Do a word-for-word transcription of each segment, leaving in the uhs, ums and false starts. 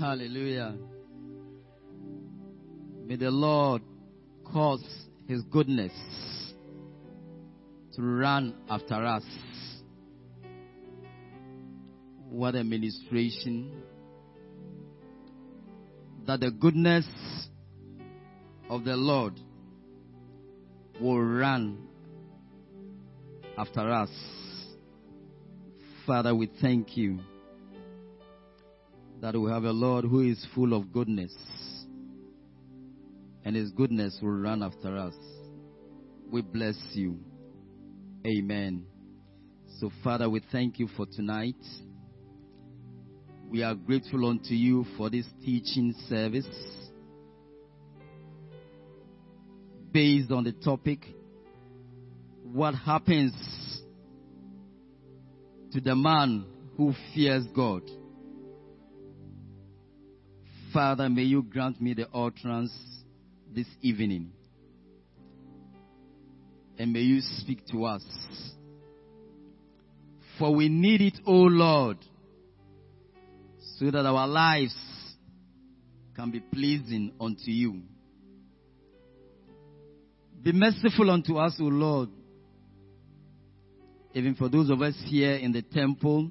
Hallelujah. May the Lord cause His goodness to run after us. What a ministration. That the goodness of the Lord will run after us. Father, we thank you that we have a Lord who is full of goodness, and His goodness will run after us. We bless you. Amen. So, Father, we thank you for tonight. We are grateful unto you for this teaching service based on the topic, what happens to the man who fears God. Father, may you grant me the utterance this evening. And may you speak to us. For we need it, O Lord, so that our lives can be pleasing unto you. Be merciful unto us, O Lord. Even for those of us here in the temple,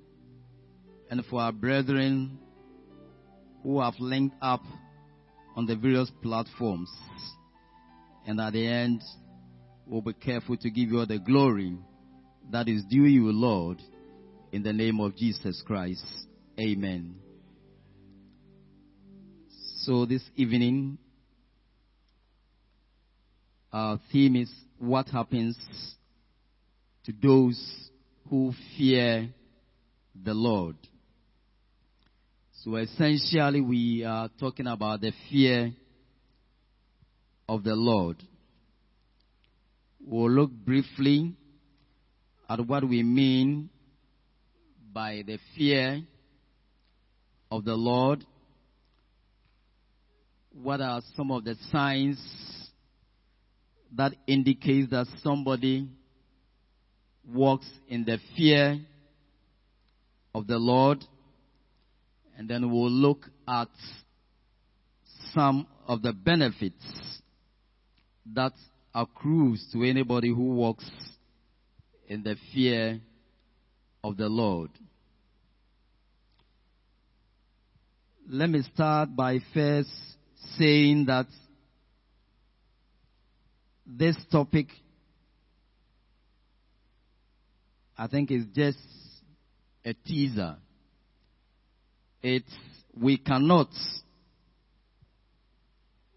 and for our brethren who have linked up on the various platforms. And at the end, we'll be careful to give you all the glory that is due you, Lord, in the name of Jesus Christ. Amen. So this evening, our theme is what happens to those who fear the Lord. So essentially, we are talking about the fear of the Lord. We'll look briefly at what we mean by the fear of the Lord. What are some of the signs that indicates that somebody walks in the fear of the Lord? And then we'll look at some of the benefits that accrues to anybody who walks in the fear of the Lord. Let me start by first saying that this topic, I think, is just a teaser. It's, we cannot,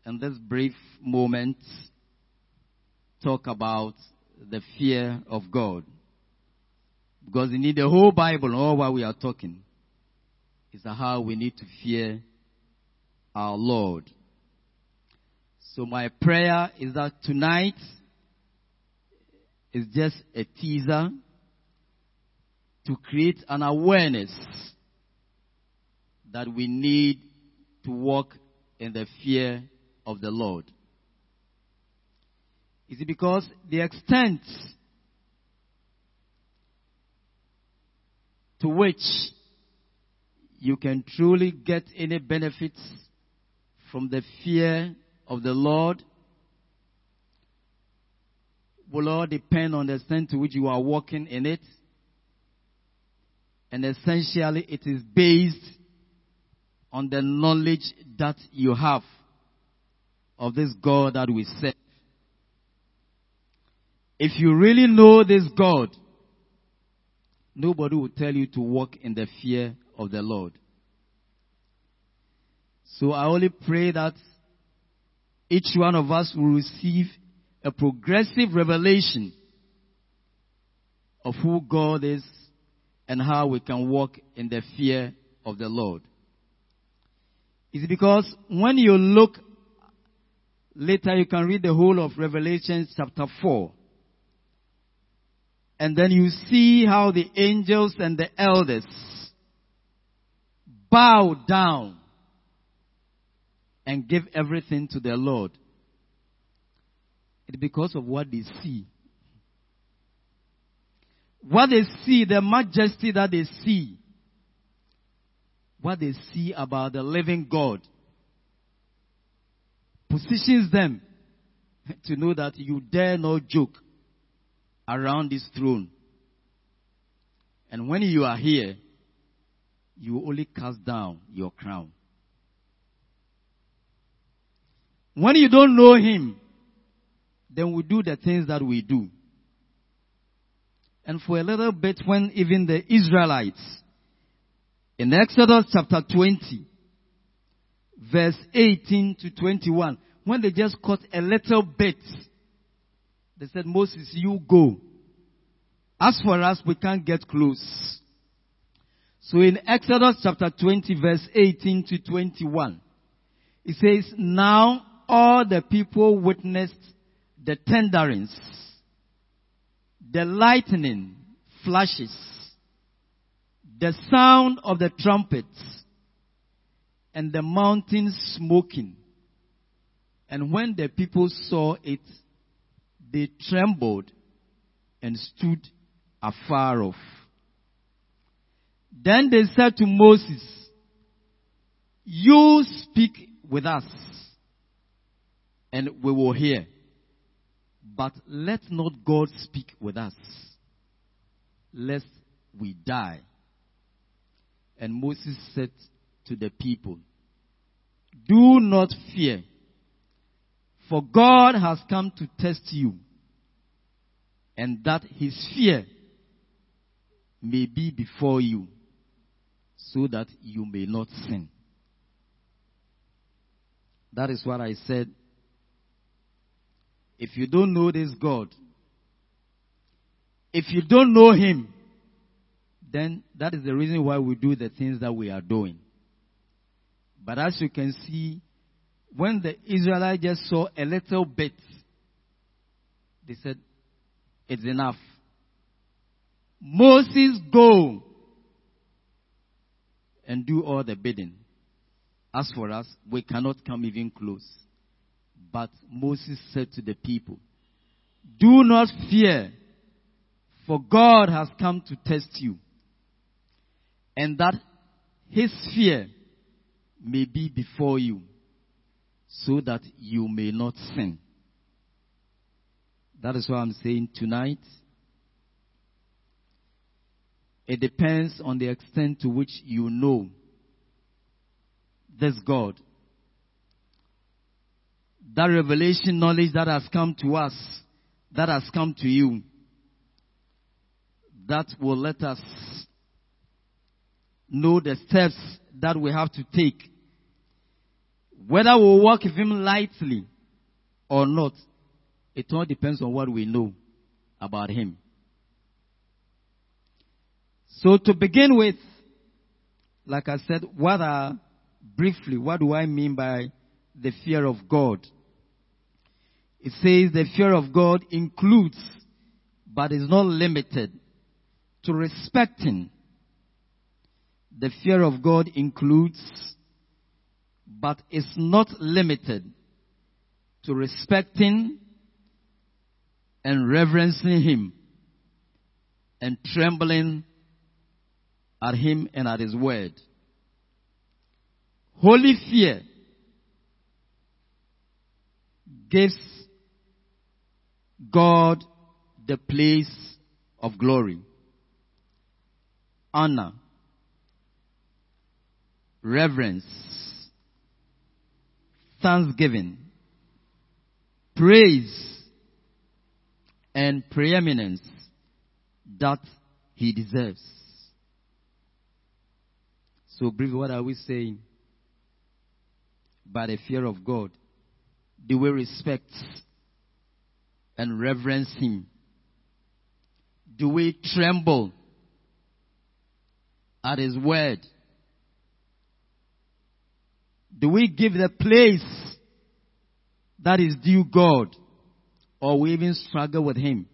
in this brief moment, talk about the fear of God. Because we need the whole Bible, all what we are talking is how we need to fear our Lord. So my prayer is that tonight is just a teaser to create an awareness that we need to walk in the fear of the Lord. Is it because the extent to which you can truly get any benefits from the fear of the Lord will all depend on the extent to which you are walking in it. And essentially, it is based on the knowledge that you have of this God that we serve. If you really know this God, nobody will tell you to walk in the fear of the Lord. So I only pray that each one of us will receive a progressive revelation of who God is and how we can walk in the fear of the Lord. It's because when you look later, you can read the whole of Revelation chapter four. And then you see how the angels and the elders bow down and give everything to their Lord. It's because of what they see. What they see, the majesty that they see, what they see about the living God positions them to know that you dare not joke around this throne. And when you are here, you only cast down your crown. When you don't know him, then we do the things that we do. And for a little bit, when even the Israelites, in Exodus chapter twenty, verse eighteen to twenty-one, when they just caught a little bit, they said, Moses, you go. As for us, we can't get close. So in Exodus chapter twenty, verse eighteen to twenty-one, it says, Now all the people witnessed the thunderings, the lightning flashes, the sound of the trumpets, and the mountains smoking. And when the people saw it, they trembled and stood afar off. Then they said to Moses, You speak with us, and we will hear. But let not God speak with us, lest we die. And Moses said to the people, Do not fear, for God has come to test you, and that his fear may be before you, so that you may not sin. That is what I said. If you don't know this God, if you don't know him, then that is the reason why we do the things that we are doing. But as you can see, when the Israelites just saw a little bit, they said, It's enough. Moses, go and do all the bidding. As for us, we cannot come even close. But Moses said to the people, Do not fear, for God has come to test you, and that his fear may be before you, so that you may not sin. That is why I'm saying tonight, it depends on the extent to which you know this God. That revelation knowledge that has come to us, that has come to you, that will let us know the steps that we have to take. Whether we walk with him lightly or not, it all depends on what we know about him. So to begin with, like I said, what are, briefly, what do I mean by the fear of God? It says the fear of God includes, but is not limited to, respecting. The fear of God includes, but is not limited to, respecting and reverencing him and trembling at him and at his word. Holy fear gives God the place of glory, honor, reverence, thanksgiving, praise, and preeminence that he deserves. So briefly, what are we saying by the fear of God? Do we respect and reverence him? Do we tremble at his word? Do we give the place that is due God, or we even struggle with him?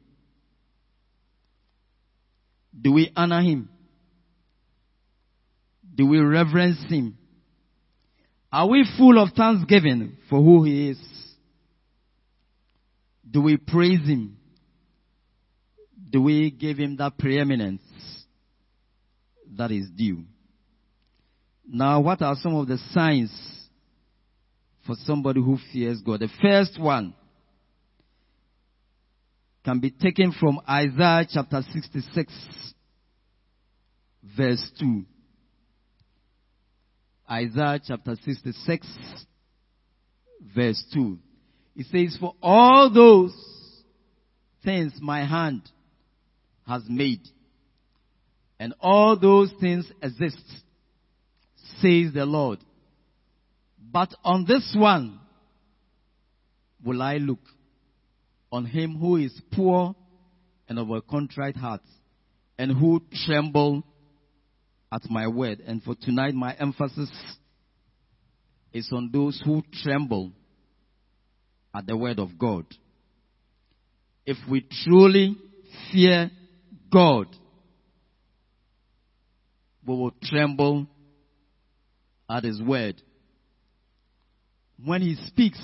Do we honor him? Do we reverence him? Are we full of thanksgiving for who he is? Do we praise him? Do we give him that preeminence that is due? Now, what are some of the signs for somebody who fears God? The first one can be taken from Isaiah chapter sixty-six, verse two. Isaiah chapter sixty-six, verse two. It says, "For all those things my hand has made, and all those things exist, says the Lord. But on this one will I look, on him who is poor and of a contrite heart, and who tremble at my word." And for tonight, my emphasis is on those who tremble at the word of God. If we truly fear God, we will tremble at his word. When he speaks,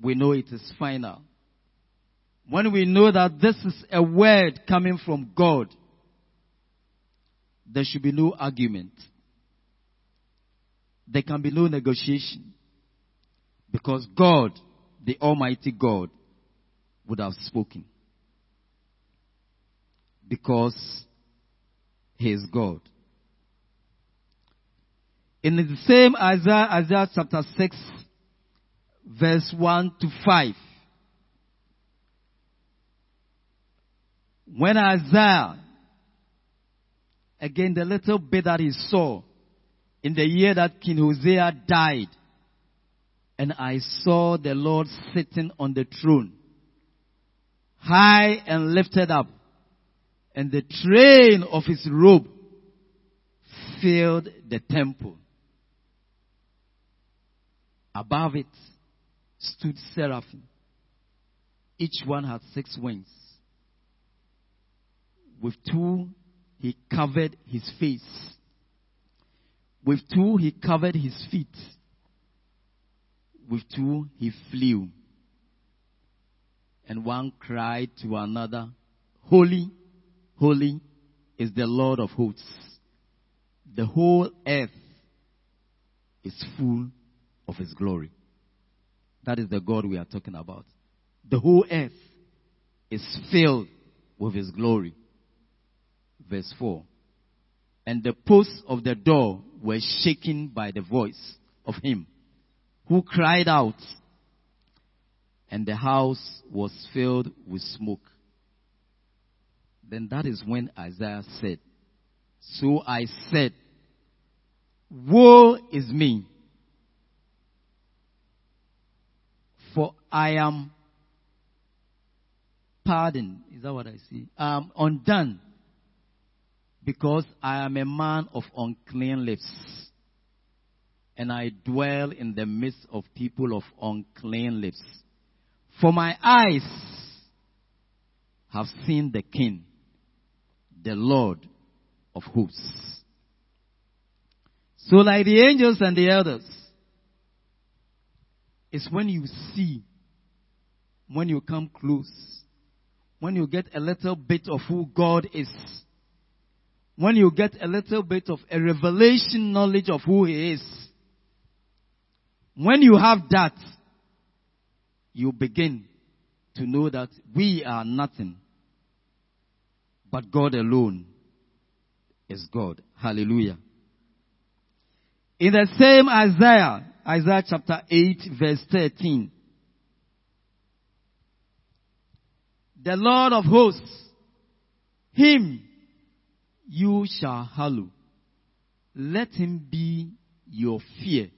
we know it is final. When we know that this is a word coming from God, there should be no argument. There can be no negotiation. Because God, the Almighty God, would have spoken. Because he is God. In the same Isaiah, Isaiah chapter six, verse one to five. When Isaiah, again the little bit that he saw, in the year that King Hosea died, and I saw the Lord sitting on the throne, high and lifted up, and the train of his robe filled the temple. Above it stood seraphim. Each one had six wings. With two, he covered his face. With two, he covered his feet. With two, he flew. And one cried to another, "Holy, holy is the Lord of hosts. The whole earth is full of his glory." That is the God we are talking about. The whole earth is filled with his glory. Verse four. "And the posts of the door were shaken by the voice of him who cried out, and the house was filled with smoke." Then that is when Isaiah said, "So I said, woe is me, for I am pardoned." Is that what I see? "I am undone, because I am a man of unclean lips, and I dwell in the midst of people of unclean lips. For my eyes have seen the King, the Lord of hosts." So like the angels and the elders, it's when you see, when you come close, when you get a little bit of who God is, when you get a little bit of a revelation knowledge of who he is, when you have that, you begin to know that we are nothing, but God alone is God. Hallelujah. In the same Isaiah, Isaiah chapter eight, verse thirteen. "The Lord of hosts, him you shall hallow. Let him be your fear,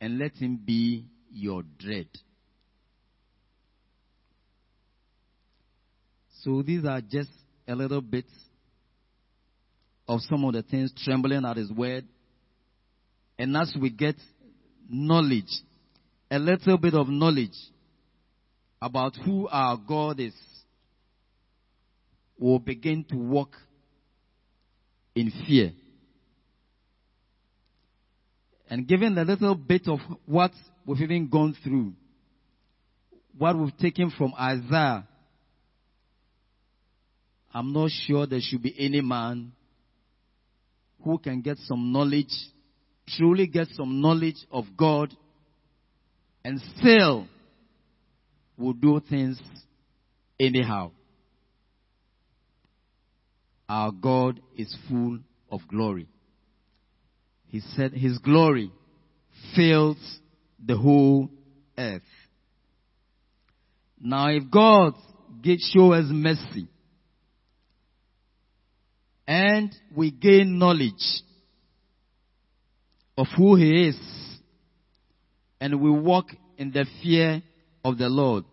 and let him be your dread." So these are just a little bit of some of the things, trembling at his word. And as we get knowledge, a little bit of knowledge about who our God is, we'll begin to walk in fear. And given a little bit of what we've even gone through, what we've taken from Isaiah, I'm not sure there should be any man who can get some knowledge, truly get some knowledge of God, and still will do things anyhow. Our God is full of glory. He said his glory fills the whole earth. Now, if God shows us mercy and we gain knowledge of who he is and we walk in the fear of the Lord,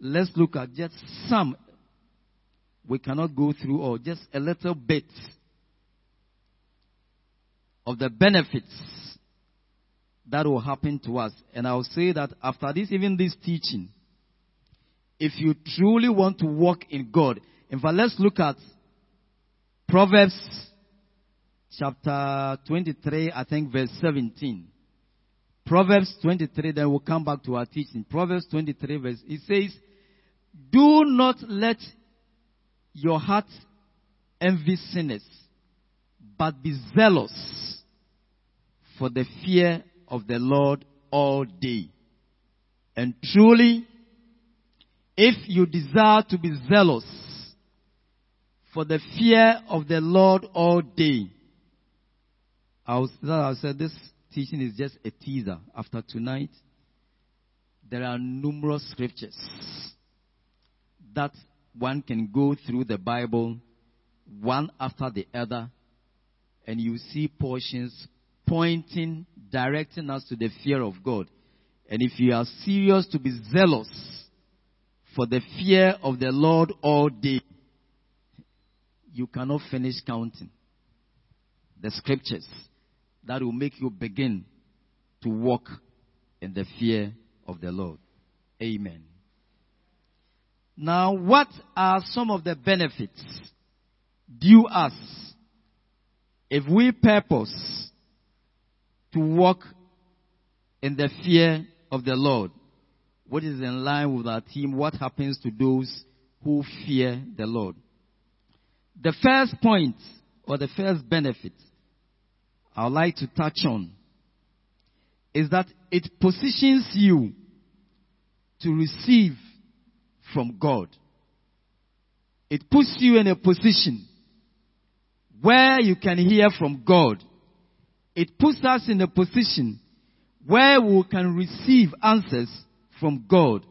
let's look at just some. We cannot go through all, just a little bit of the benefits that will happen to us. And I'll say that after this, even this teaching, if you truly want to walk in God, in fact, let's look at Proverbs chapter twenty-three, I think, verse seventeen. Proverbs twenty-three, then we'll come back to our teaching. Proverbs twenty-three, verse, it says, do not let your heart envy sinners, but be zealous for the fear of the Lord all day. And truly, if you desire to be zealous for the fear of the Lord all day, I will say this teaching is just a teaser. After tonight, there are numerous scriptures that one can go through the Bible one after the other, and you see portions pointing, directing us to the fear of God. And if you are serious to be zealous for the fear of the Lord all day, you cannot finish counting the scriptures that will make you begin to walk in the fear of the Lord. Amen. Now, what are some of the benefits due us if we purpose to walk in the fear of the Lord? What is in line with our theme? What happens to those who fear the Lord? The first point, or the first benefit I would like to touch on, is that it positions you to receive from God. It puts you in a position where you can hear from God. It puts us in a position where we can receive answers from God.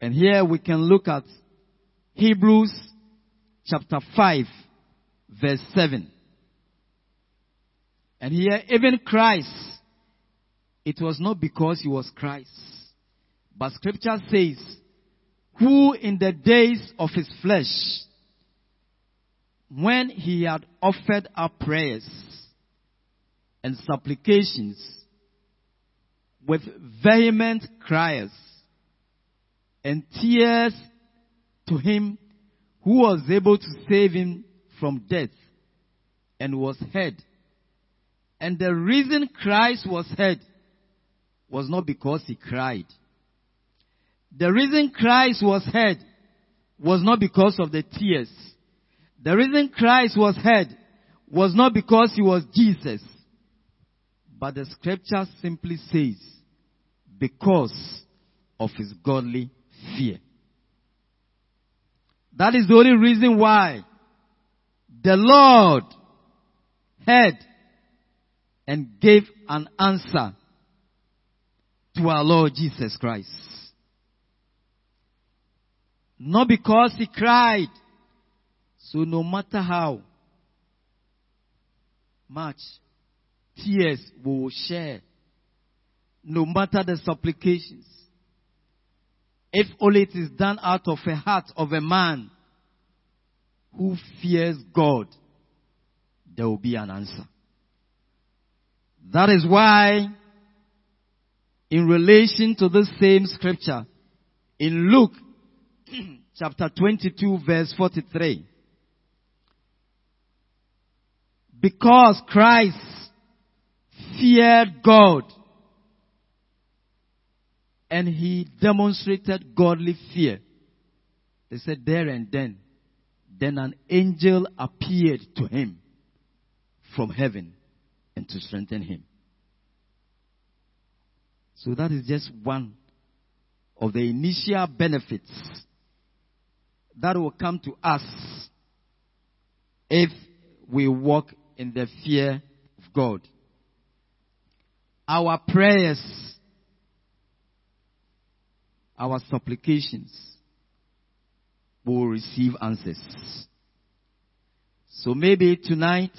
And here we can look at Hebrews chapter five, verse seven. And here, even Christ, it was not because he was Christ, but scripture says, who in the days of his flesh, when he had offered up prayers and supplications with vehement cries and tears to him who was able to save him from death, and was heard. And the reason Christ was heard was not because he cried. The reason Christ was heard was not because of the tears. The reason Christ was heard was not because he was Jesus. But the scripture simply says, because of his godly fear. That is the only reason why the Lord heard and gave an answer to our Lord Jesus Christ. Not because he cried. So no matter how much tears we will share, no matter the supplications, if only it is done out of a heart of a man who fears God, there will be an answer. That is why, in relation to this same scripture, in Luke chapter twenty-two, verse forty-three. Because Christ feared God and he demonstrated godly fear, they said there and then, then an angel appeared to him from heaven and to strengthen him. So that is just one of the initial benefits that will come to us if we walk in the fear of God. Our prayers, our supplications will receive answers. So maybe tonight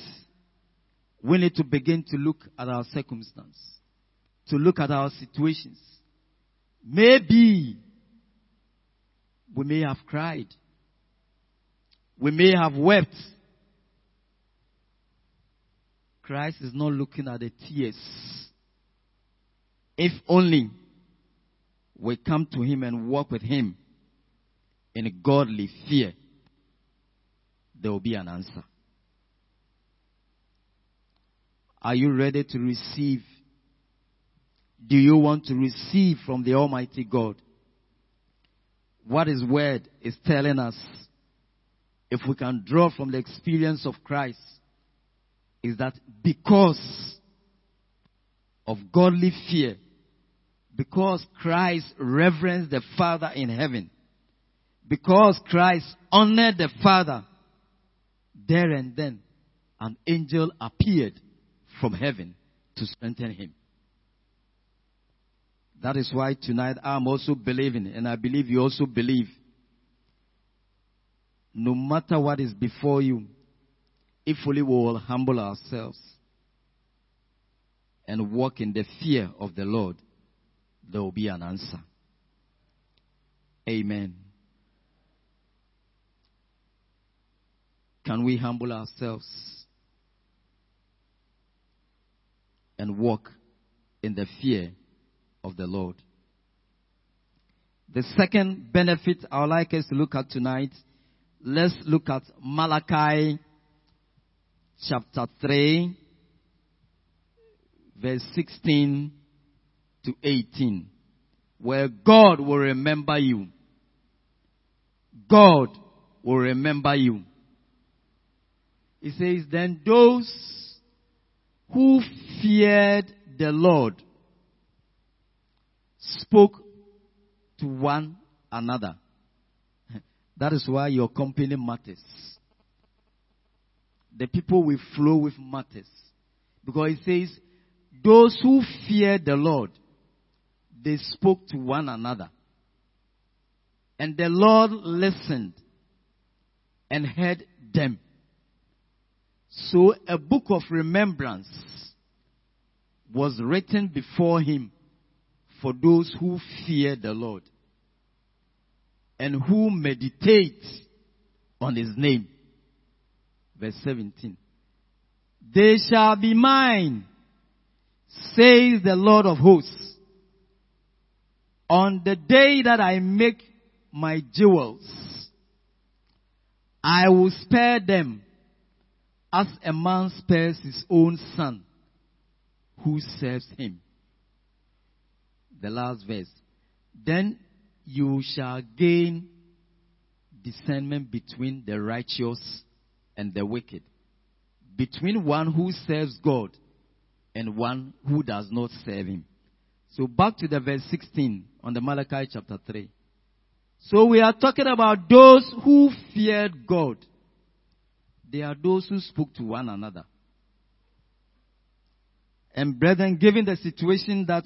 we need to begin to look at our circumstance, to look at our situations. Maybe we may have cried. We may have wept. Christ is not looking at the tears. If only we come to him and walk with him in a godly fear, there will be an answer. Are you ready to receive? Do you want to receive from the Almighty God what His Word is telling us? If we can draw from the experience of Christ, is that because of godly fear, because Christ reverenced the Father in heaven, because Christ honored the Father, there and then an angel appeared from heaven to strengthen him. That is why tonight I'm also believing, and I believe you also believe, no matter what is before you, if only we will humble ourselves and walk in the fear of the Lord, there will be an answer. Amen. Can we humble ourselves and walk in the fear of the Lord? The second benefit I would like us to look at tonight, let's look at Malachi chapter three, verse sixteen to eighteen, where God will remember you. God will remember you. He says, then those who feared the Lord spoke to one another. That is why your company matters. The people we flow with matters. Because it says, those who feared the Lord, they spoke to one another. And the Lord listened and heard them. So a book of remembrance was written before him for those who fear the Lord and who meditate on his name. Verse seventeen. They shall be mine, says the Lord of hosts, on the day that I make my jewels. I will spare them as a man spares his own son who serves him. The last verse. Then you shall gain discernment between the righteous and the wicked, between one who serves God and one who does not serve him. So back to the verse sixteen on the Malachi chapter three. So we are talking about those who feared God. They are those who spoke to one another. And brethren, given the situation that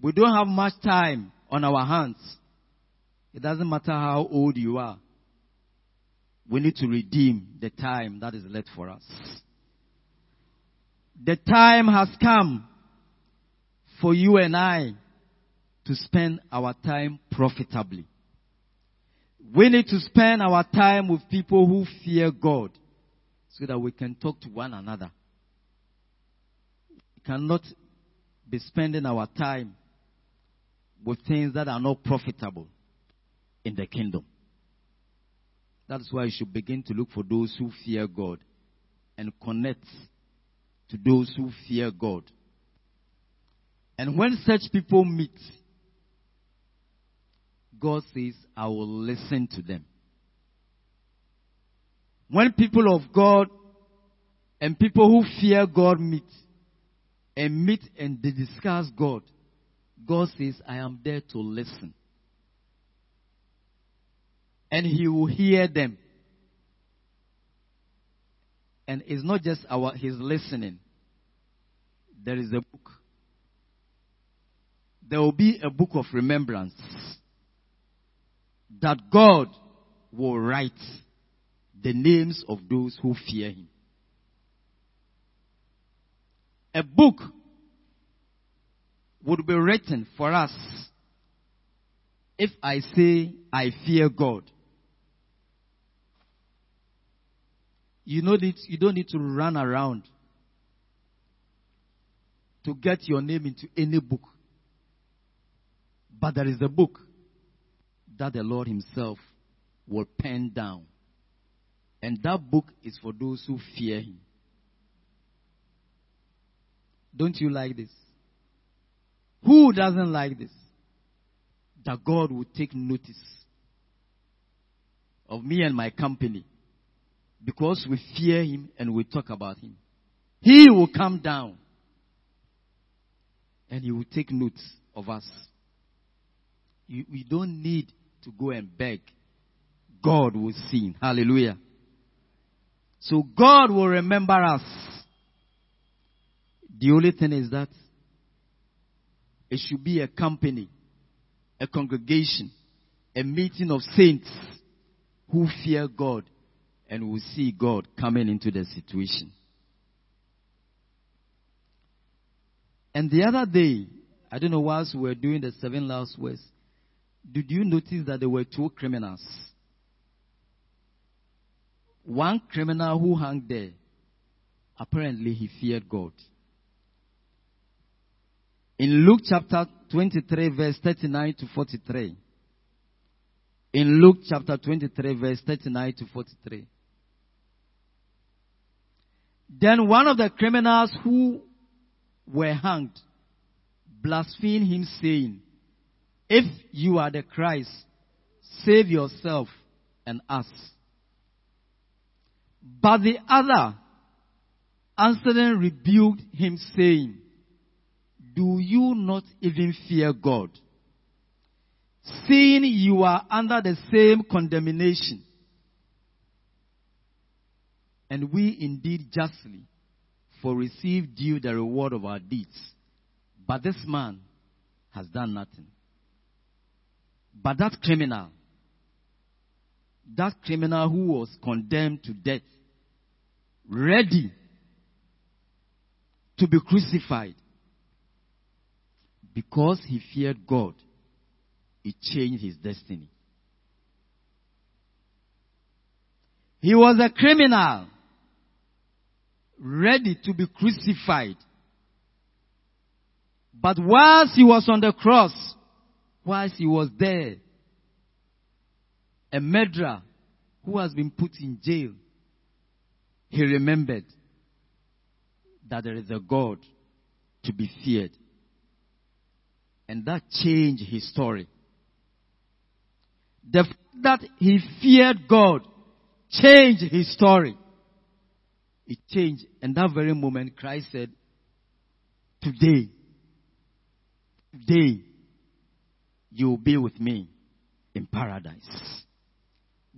we don't have much time on our hands, it doesn't matter how old you are, we need to redeem the time that is left for us. The time has come for you and I to spend our time profitably. We need to spend our time with people who fear God so that we can talk to one another. We cannot be spending our time with things that are not profitable in the kingdom. That's why you should begin to look for those who fear God and connect to those who fear God. And when such people meet, God says, I will listen to them. When people of God And people who fear God meet. And meet and they discuss God. God says, I am there to listen. And he will hear them. And it's not just our his listening. There is a book. There will be a book of remembrance that God will write the names of those who fear him. A book would be written for us if I say I fear God. You know that you don't need to run around to get your name into any book. But there is a book that the Lord himself will pen down. And that book is for those who fear him. Don't you like this? Who doesn't like this? That God will take notice of me and my company. Because we fear him and we talk about him. He will come down. And he will take notes of us. You, we don't need to go and beg. God will see. Hallelujah. So God will remember us. The only thing is that it should be a company, a congregation, a meeting of saints who fear God and will see God coming into the situation. And the other day, I don't know, whilst we were doing the seven last words, did you notice that there were two criminals? One criminal who hung there, apparently he feared God. In Luke chapter twenty-three, verse thirty-nine to forty-three. In Luke chapter twenty-three, verse thirty-nine to forty-three. Then one of the criminals who were hanged blasphemed him, saying, If you are the Christ, save yourself and us. But the other answering rebuked him, saying, Do you not even fear God, seeing you are under the same condemnation? And we indeed justly, for receive due the reward of our deeds. But this man has done nothing. But that criminal, that criminal who was condemned to death, ready to be crucified, because he feared God, it changed his destiny. He was a criminal, ready to be crucified. But whilst he was on the cross, whilst he was there, a murderer who has been put in jail, he remembered that there is a God to be feared. And that changed his story. The fact that he feared God changed his story. It changed. And that very moment, Christ said, Today, today, you will be with me in paradise.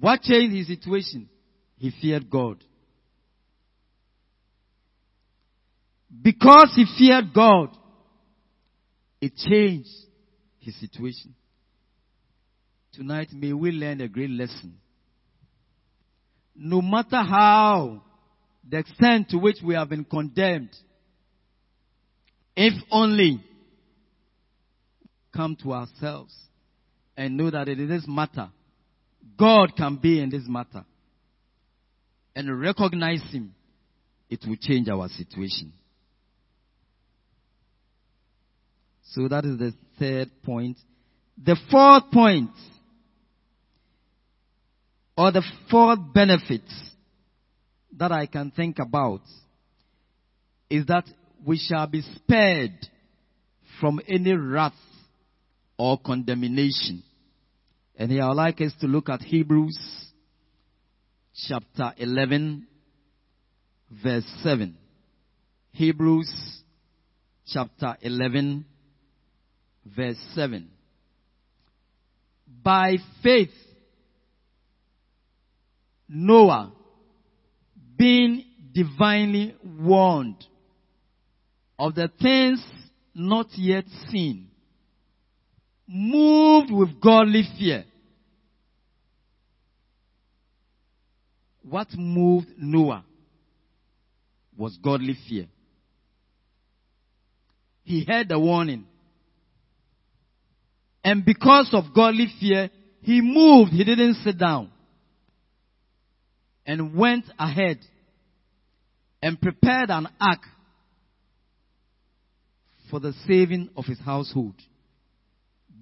What changed his situation? He feared God. Because he feared God, it changed his situation. Tonight, may we learn a great lesson. No matter how, the extent to which we have been condemned, if only come to ourselves and know that in this matter, God can be in this matter. And recognize him, it will change our situation. So that is the third point. The fourth point, or the fourth benefit that I can think about, is that we shall be spared from any wrath or condemnation. And here I would like us to look at Hebrews chapter eleven verse seven. Hebrews chapter eleven, verse seven. By faith, Noah, being divinely warned of the things not yet seen, moved with godly fear. What moved Noah was godly fear. He heard the warning. And because of godly fear, he moved. He didn't sit down. And went ahead and prepared an ark for the saving of his household,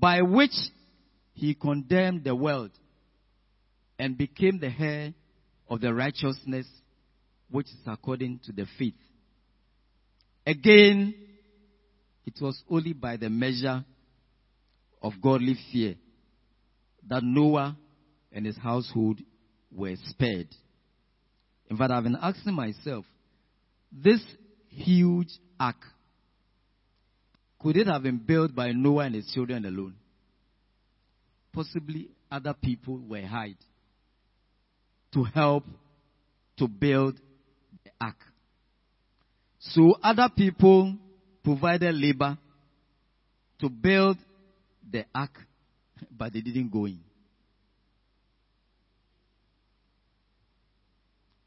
by which he condemned the world and became the heir of the righteousness which is according to the faith. Again, it was only by the measure of godly fear that Noah and his household were spared. In fact, I've been asking myself, this huge ark, could it have been built by Noah and his children alone? Possibly other people were hired to help to build the ark. So other people provided labor to build the ark, but they didn't go in.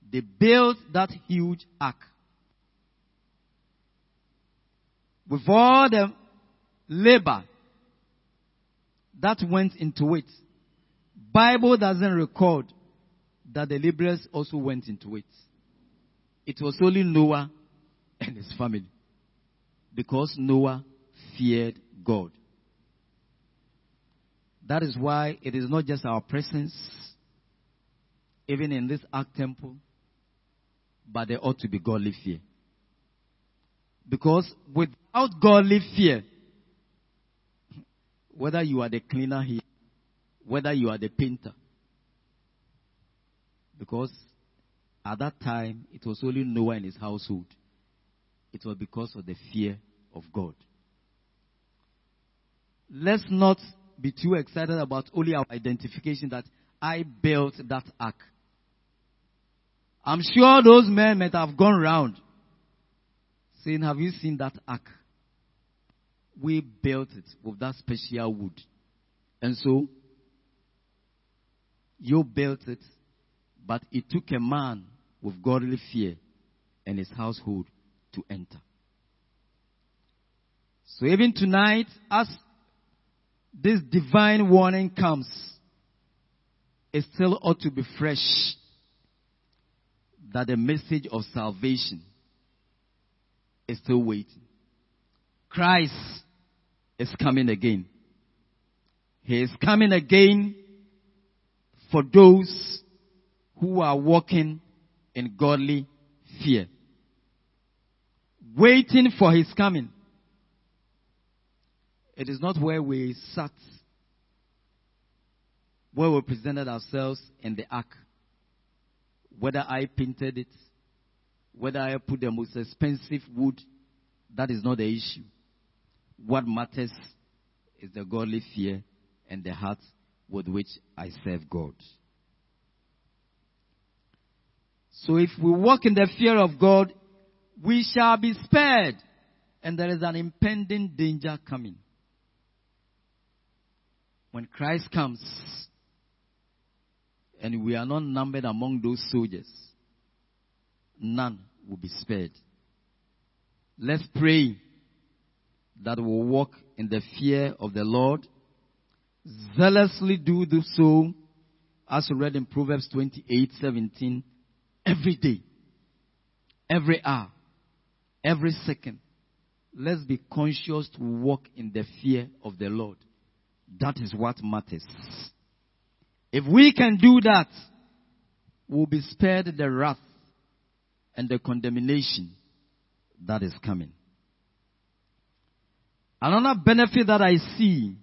They built that huge ark with all the labor that went into it. Bible doesn't record that the laborers also went into it. It was only Noah and his family, because Noah feared God. That is why it is not just our presence, even in this ark temple, but there ought to be godly fear. Because without godly fear, whether you are the cleaner here, whether you are the painter, because at that time, it was only Noah and his household. It was because of the fear of God. Let's not be too excited about only our identification that I built that ark. I'm sure those men might have gone round saying, have you seen that ark? We built it with that special wood. And so, you built it, but it took a man with godly fear and his household to enter. So even tonight, as this divine warning comes, it still ought to be fresh that the message of salvation is still waiting. Christ is coming again. He is coming again for those who are walking in godly fear, waiting for his coming. It is not where we sat, where we presented ourselves in the ark. Whether I painted it, whether I put the most expensive wood, that is not the issue. What matters is the godly fear and the heart with which I serve God. So if we walk in the fear of God, we shall be spared. And there is an impending danger coming. When Christ comes, and we are not numbered among those soldiers, none will be spared. Let's pray that we'll walk in the fear of the Lord, zealously do so, as read in Proverbs twenty-eight seventeen. Every day, every hour, every second, let's be conscious to walk in the fear of the Lord. That is what matters. If we can do that, we'll be spared the wrath and the condemnation that is coming. Another benefit that I see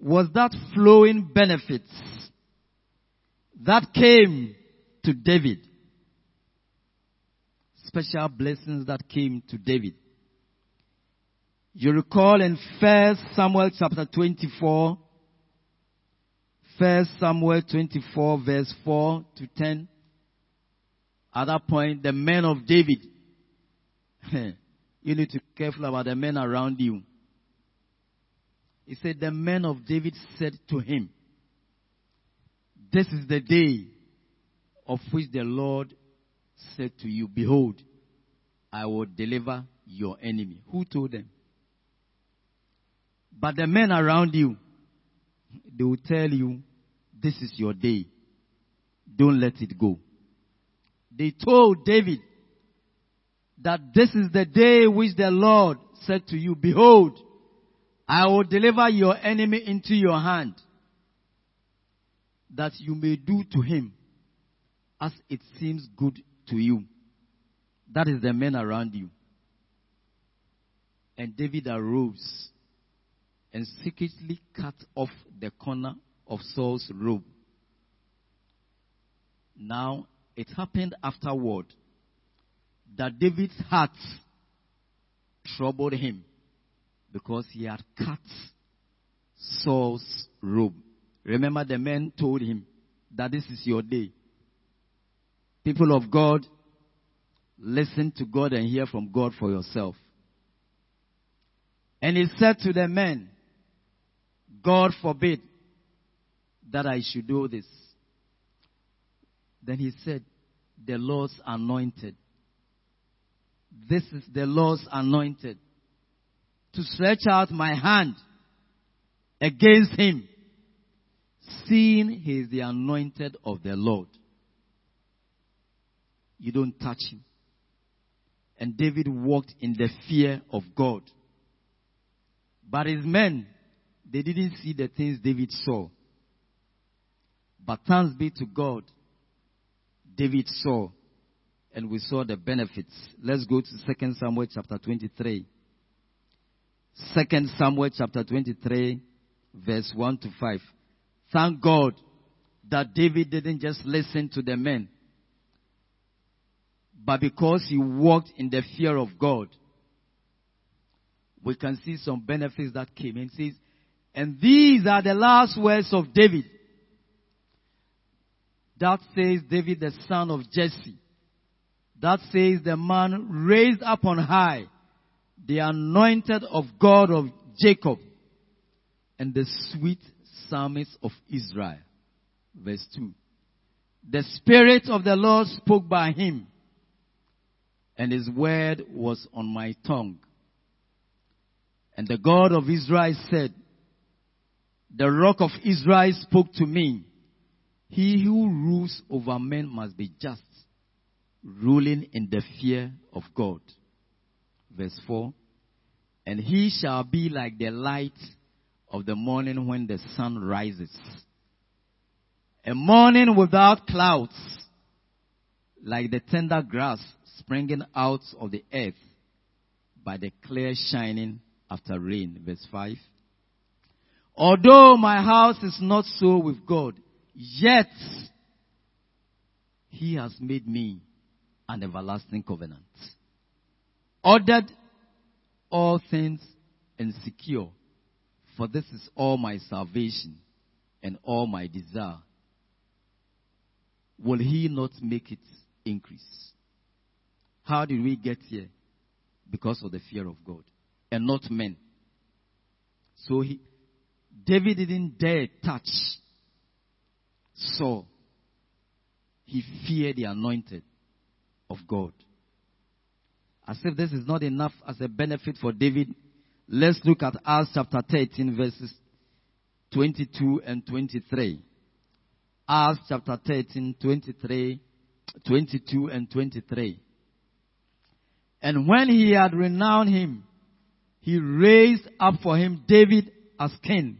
was that flowing benefits that came to David. Special blessings that came to David. You recall in First Samuel chapter twenty-four, First Samuel twenty-four verse four to ten. At that point, the men of David. You need to be careful about the men around you. He said, the men of David said to him, this is the day of which the Lord said to you, behold, I will deliver your enemy. Who told them? But the men around you, they will tell you, this is your day. Don't let it go. They told David that this is the day which the Lord said to you, behold, I will deliver your enemy into your hand, that you may do to him as it seems good to you. That is the men around you. And David arose and secretly cut off the corner of Saul's robe. Now, it happened afterward that David's heart troubled him because he had cut Saul's robe. Remember, the men told him that this is your day. People of God, listen to God and hear from God for yourself. And he said to the men, God forbid that I should do this. Then he said, the Lord's anointed. This is the Lord's anointed, to stretch out my hand against him, seeing he is the anointed of the Lord. You don't touch him. And David walked in the fear of God. But his men, they didn't see the things David saw. But thanks be to God, David saw, and we saw the benefits. Let's go to Second Samuel chapter twenty-three. Second Samuel chapter twenty-three, verse one to five. Thank God that David didn't just listen to the men, but because he walked in the fear of God, we can see some benefits that came. And says, and these are the last words of David. That says David, the son of Jesse. That says the man raised up on high, the anointed of God of Jacob, and the sweet psalmist of Israel. Verse two. The Spirit of the Lord spoke by him, and his word was on my tongue. And the God of Israel said, the Rock of Israel spoke to me. He who rules over men must be just, ruling in the fear of God. Verse four. And he shall be like the light of the morning when the sun rises, a morning without clouds, like the tender grass springing out of the earth by the clear shining after rain. Verse five. Although my house is not so with God, yet he has made me an everlasting covenant, ordered all things and secure, for this is all my salvation and all my desire. Will he not make it increase? How did we get here? Because of the fear of God and not men. So he, David didn't dare touch Saul. He feared the anointed of God. As if this is not enough as a benefit for David, let's look at Acts chapter thirteen, verses twenty-two and twenty-three. Acts chapter thirteen, twenty-three, twenty-two and twenty-three. And when he had renowned him, he raised up for him David as king,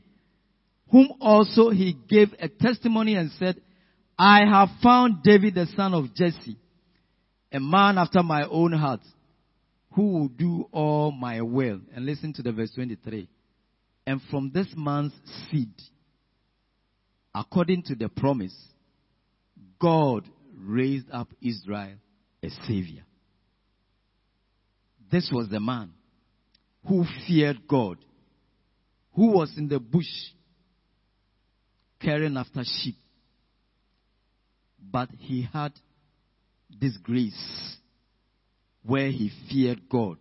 whom also he gave a testimony and said, I have found David the son of Jesse, a man after my own heart, who will do all my will. And listen to the verse twenty-three. And from this man's seed, according to the promise, God raised up Israel a savior. This was the man who feared God, who was in the bush caring after sheep. But he had this grace where he feared God.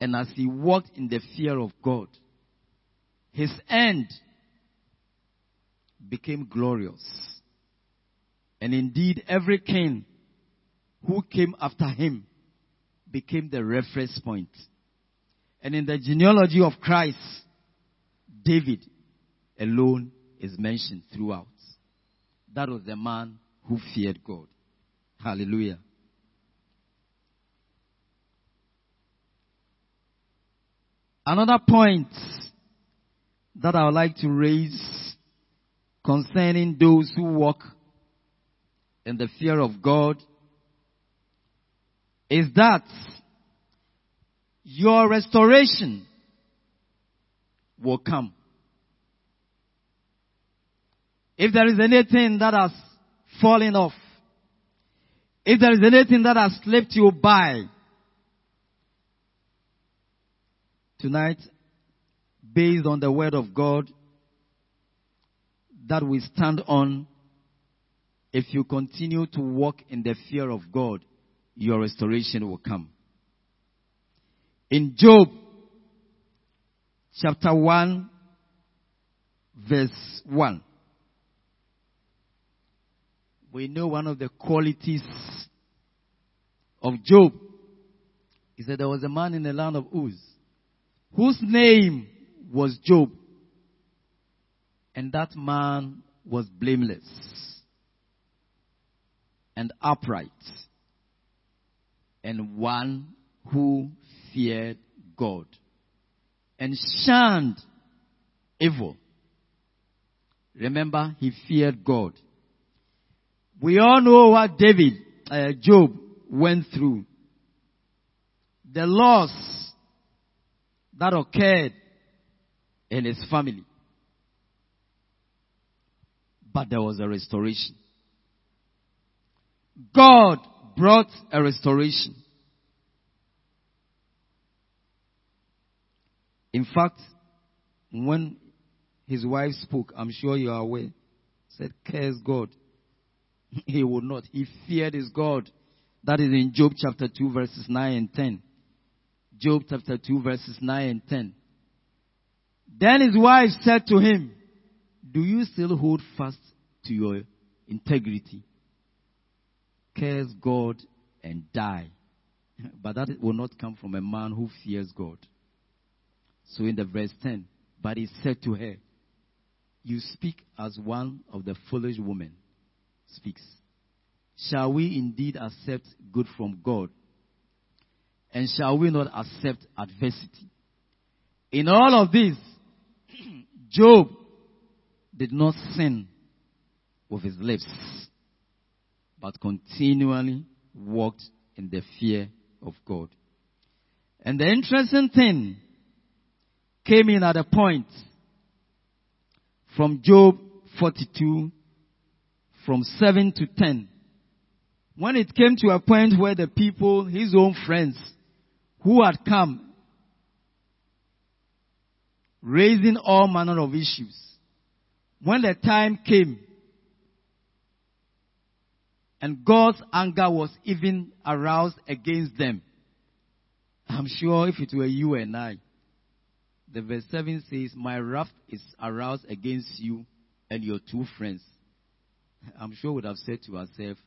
And as he walked in the fear of God, his end became glorious. And indeed, every king who came after him became the reference point. And in the genealogy of Christ, David alone is mentioned throughout. That was the man who feared God. Hallelujah. Another point that I would like to raise concerning those who walk in the fear of God is that your restoration will come. If there is anything that has fallen off, if there is anything that has slipped you by, tonight, based on the word of God that we stand on, if you continue to walk in the fear of God, your restoration will come. In Job chapter one, verse one, we know one of the qualities of Job is that there was a man in the land of Uz whose name was Job. And that man was blameless and upright and one who feared God and shunned evil. Remember, he feared God. We all know what David, uh, Job went through. The loss that occurred in his family. But there was a restoration. God brought a restoration. In fact, when his wife spoke, I'm sure you are aware, said, curse God. He would not. He feared his God. That is in Job chapter two, verses nine and ten. Job chapter two, verses nine and ten. Then his wife said to him, do you still hold fast to your integrity? Curse God and die. But that will not come from a man who fears God. So in the verse ten, but he said to her, you speak as one of the foolish women speaks. Shall we indeed accept good from God? And shall we not accept adversity? In all of this, Job did not sin with his lips, but continually walked in the fear of God. And the interesting thing came in at a point from Job forty-two, from seven to ten. When it came to a point where the people, his own friends, who had come, raising all manner of issues. When the time came, and God's anger was even aroused against them. I'm sure if it were you and I, the verse seven says, my wrath is aroused against you and your two friends. I'm sure we would have said to ourselves,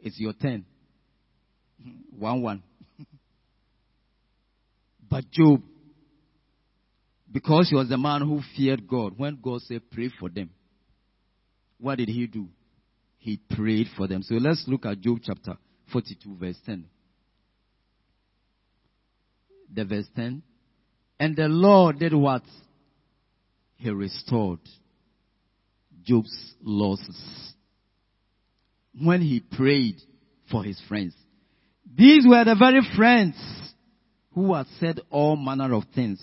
it's your turn. One, one. But Job, because he was the man who feared God, when God said, pray for them, what did he do? He prayed for them. So let's look at Job chapter forty-two, verse ten. The verse ten. And the Lord did what? He restored Job's losses when he prayed for his friends. These were the very friends who had said all manner of things.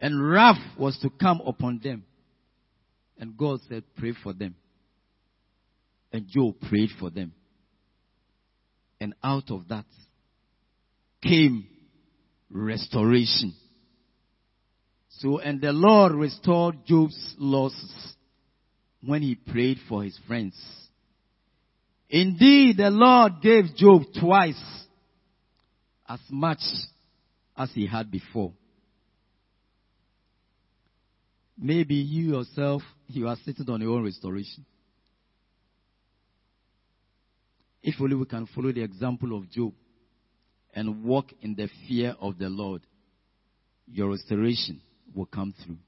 And wrath was to come upon them. And God said, pray for them. And Job prayed for them. And out of that came restoration. So, and the Lord restored Job's losses when he prayed for his friends. Indeed, the Lord gave Job twice as much as he had before. Maybe you yourself, you are sitting on your own restoration. If only we can follow the example of Job and walk in the fear of the Lord, your restoration will come through.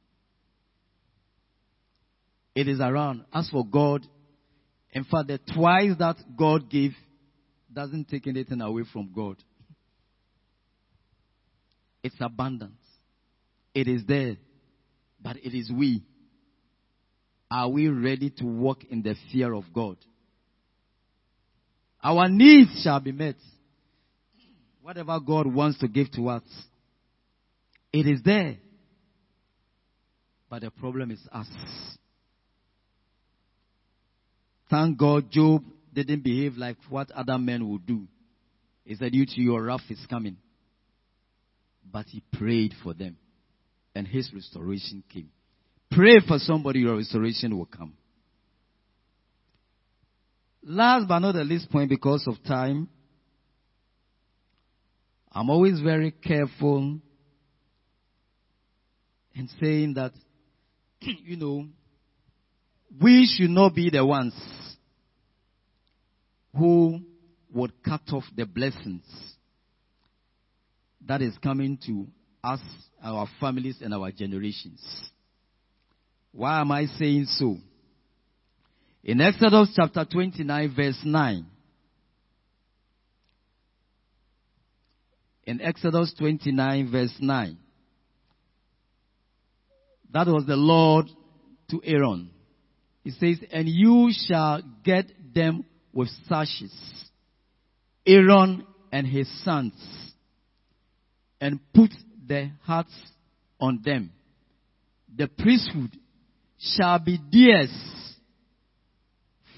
It is around. As for God, in fact, the twice that God gave doesn't take anything away from God. It's abundance. It is there, but it is we. Are we ready to walk in the fear of God? Our needs shall be met. Whatever God wants to give to us, it is there. But the problem is us. Thank God Job didn't behave like what other men would do. He said, "You to your wrath is coming." But he prayed for them. And his restoration came. Pray for somebody, your restoration will come. Last but not the least point, because of time, I'm always very careful in saying that, you know, we should not be the ones who would cut off the blessings that is coming to us, our families, and our generations. Why am I saying so? In Exodus chapter twenty-nine, verse nine. In Exodus twenty-nine, verse nine. That was the Lord to Aaron. He says, "And you shall get them with sashes, Aaron and his sons, and put their hearts on them. The priesthood shall be theirs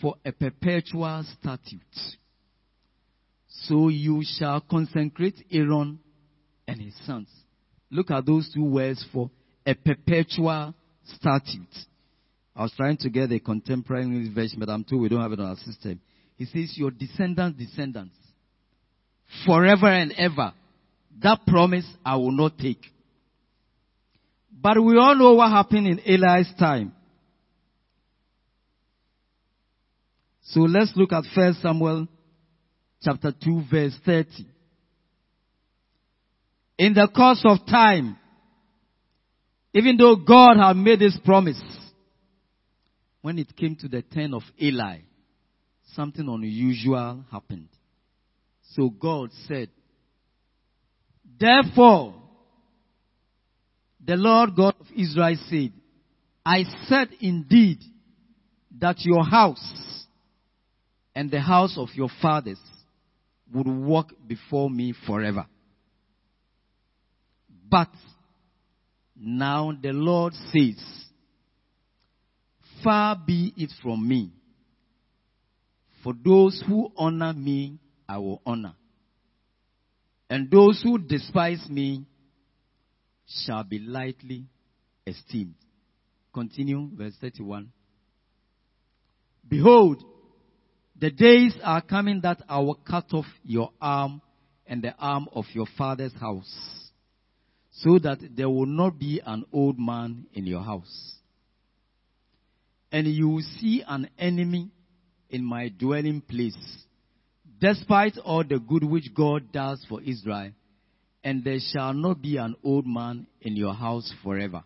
for a perpetual statute. So you shall consecrate Aaron and his sons." Look at those two words, for a perpetual statute. I was trying to get a contemporary English version, but I'm told we don't have it on our system. He says, your descendants, descendants, forever and ever. That promise I will not take. But we all know what happened in Eli's time. So let's look at First Samuel chapter two, verse thirty. In the course of time, even though God had made this promise, when it came to the turn of Eli, something unusual happened. So God said, "Therefore, the Lord God of Israel said, I said indeed that your house and the house of your fathers would walk before me forever. But now the Lord says, far be it from me. For those who honor me, I will honor. And those who despise me shall be lightly esteemed." Continue, verse thirty-one. "Behold, the days are coming that I will cut off your arm and the arm of your father's house, so that there will not be an old man in your house. And you will see an enemy in my dwelling place, despite all the good which God does for Israel, and there shall not be an old man in your house forever.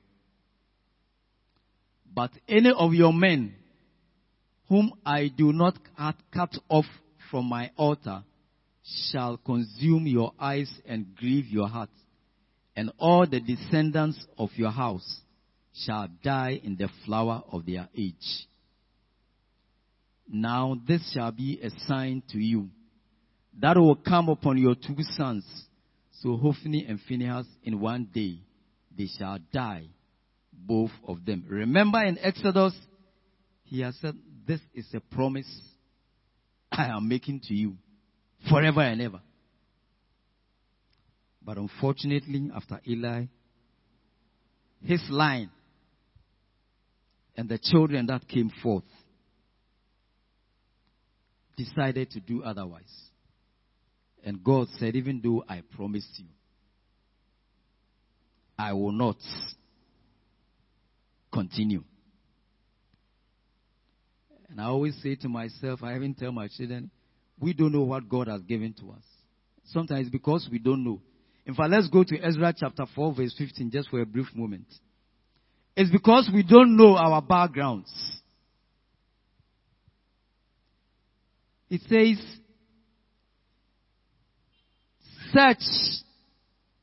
But any of your men whom I do not cut off from my altar shall consume your eyes and grieve your heart, and all the descendants of your house shall die in the flower of their age. Now this shall be a sign to you that will come upon your two sons. So Hophni and Phinehas, in one day, they shall die, both of them." Remember in Exodus, he has said, this is a promise I am making to you forever and ever. But unfortunately, after Eli, his line and the children that came forth decided to do otherwise. And God said, even though I promised you, I will not continue. And I always say to myself, I even tell my children, we don't know what God has given to us. Sometimes because we don't know. In fact, let's go to Ezra chapter four, verse fifteen, just for a brief moment. It's because we don't know our backgrounds. It says, search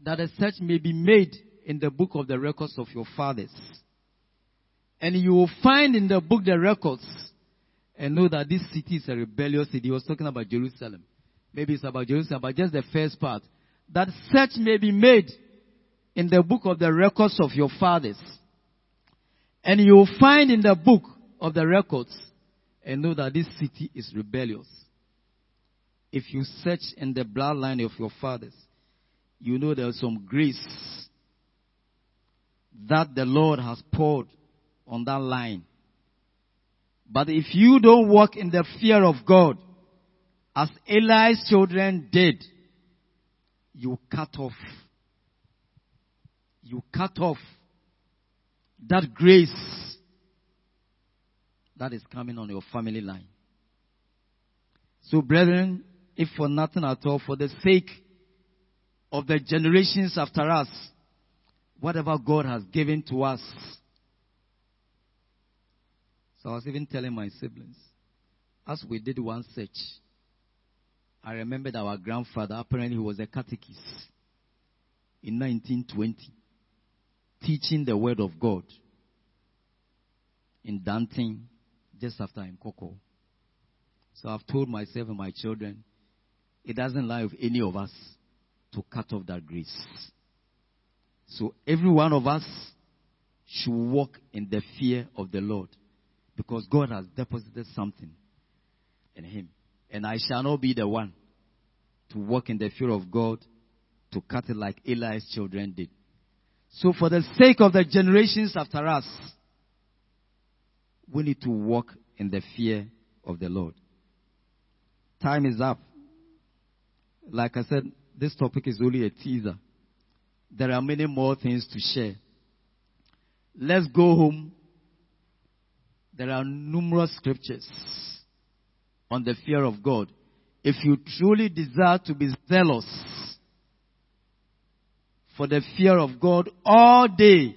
that a search may be made in the book of the records of your fathers. And you will find in the book the records and know that this city is a rebellious city. He was talking about Jerusalem. Maybe it's about Jerusalem, but just the first part. That search may be made in the book of the records of your fathers. And you will find in the book of the records and know that this city is rebellious. If you search in the bloodline of your fathers, you know there is some grace that the Lord has poured on that line. But if you don't walk in the fear of God, as Eli's children did, you cut off. You cut off that grace that is coming on your family line. So, brethren, if for nothing at all, for the sake of the generations after us, whatever God has given to us. So I was even telling my siblings, as we did one search, I remembered our grandfather, apparently he was a catechist in nineteen twenty, teaching the word of God in Danting, just after Nkoko. So I've told myself and my children, it doesn't lie with any of us to cut off that grace. So every one of us should walk in the fear of the Lord, because God has deposited something in him. And I shall not be the one to walk in the fear of God, to cut it like Eli's children did. So for the sake of the generations after us, we need to walk in the fear of the Lord. Time is up. Like I said, this topic is only a teaser. There are many more things to share. Let's go home. There are numerous scriptures on the fear of God. If you truly desire to be zealous for the fear of God all day,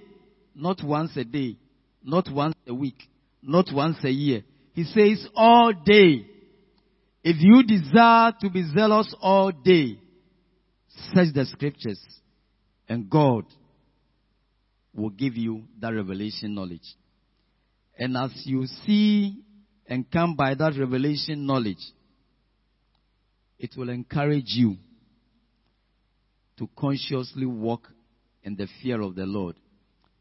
not once a day, not once a week, not once a year. He says all day. If you desire to be zealous all day, search the scriptures and God will give you that revelation knowledge. And as you see and come by that revelation knowledge, it will encourage you to consciously walk in the fear of the Lord.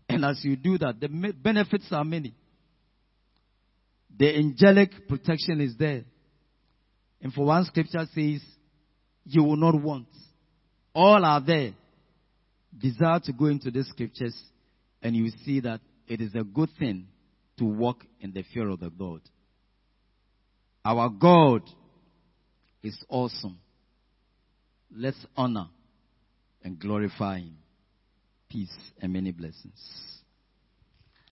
And as you do that, the benefits are many. The angelic protection is there. And for one scripture says, you will not want. All are there. Desire to go into these scriptures and you see that it is a good thing to walk in the fear of the Lord. Our God is awesome. Let's honor and glorify him. Peace and many blessings.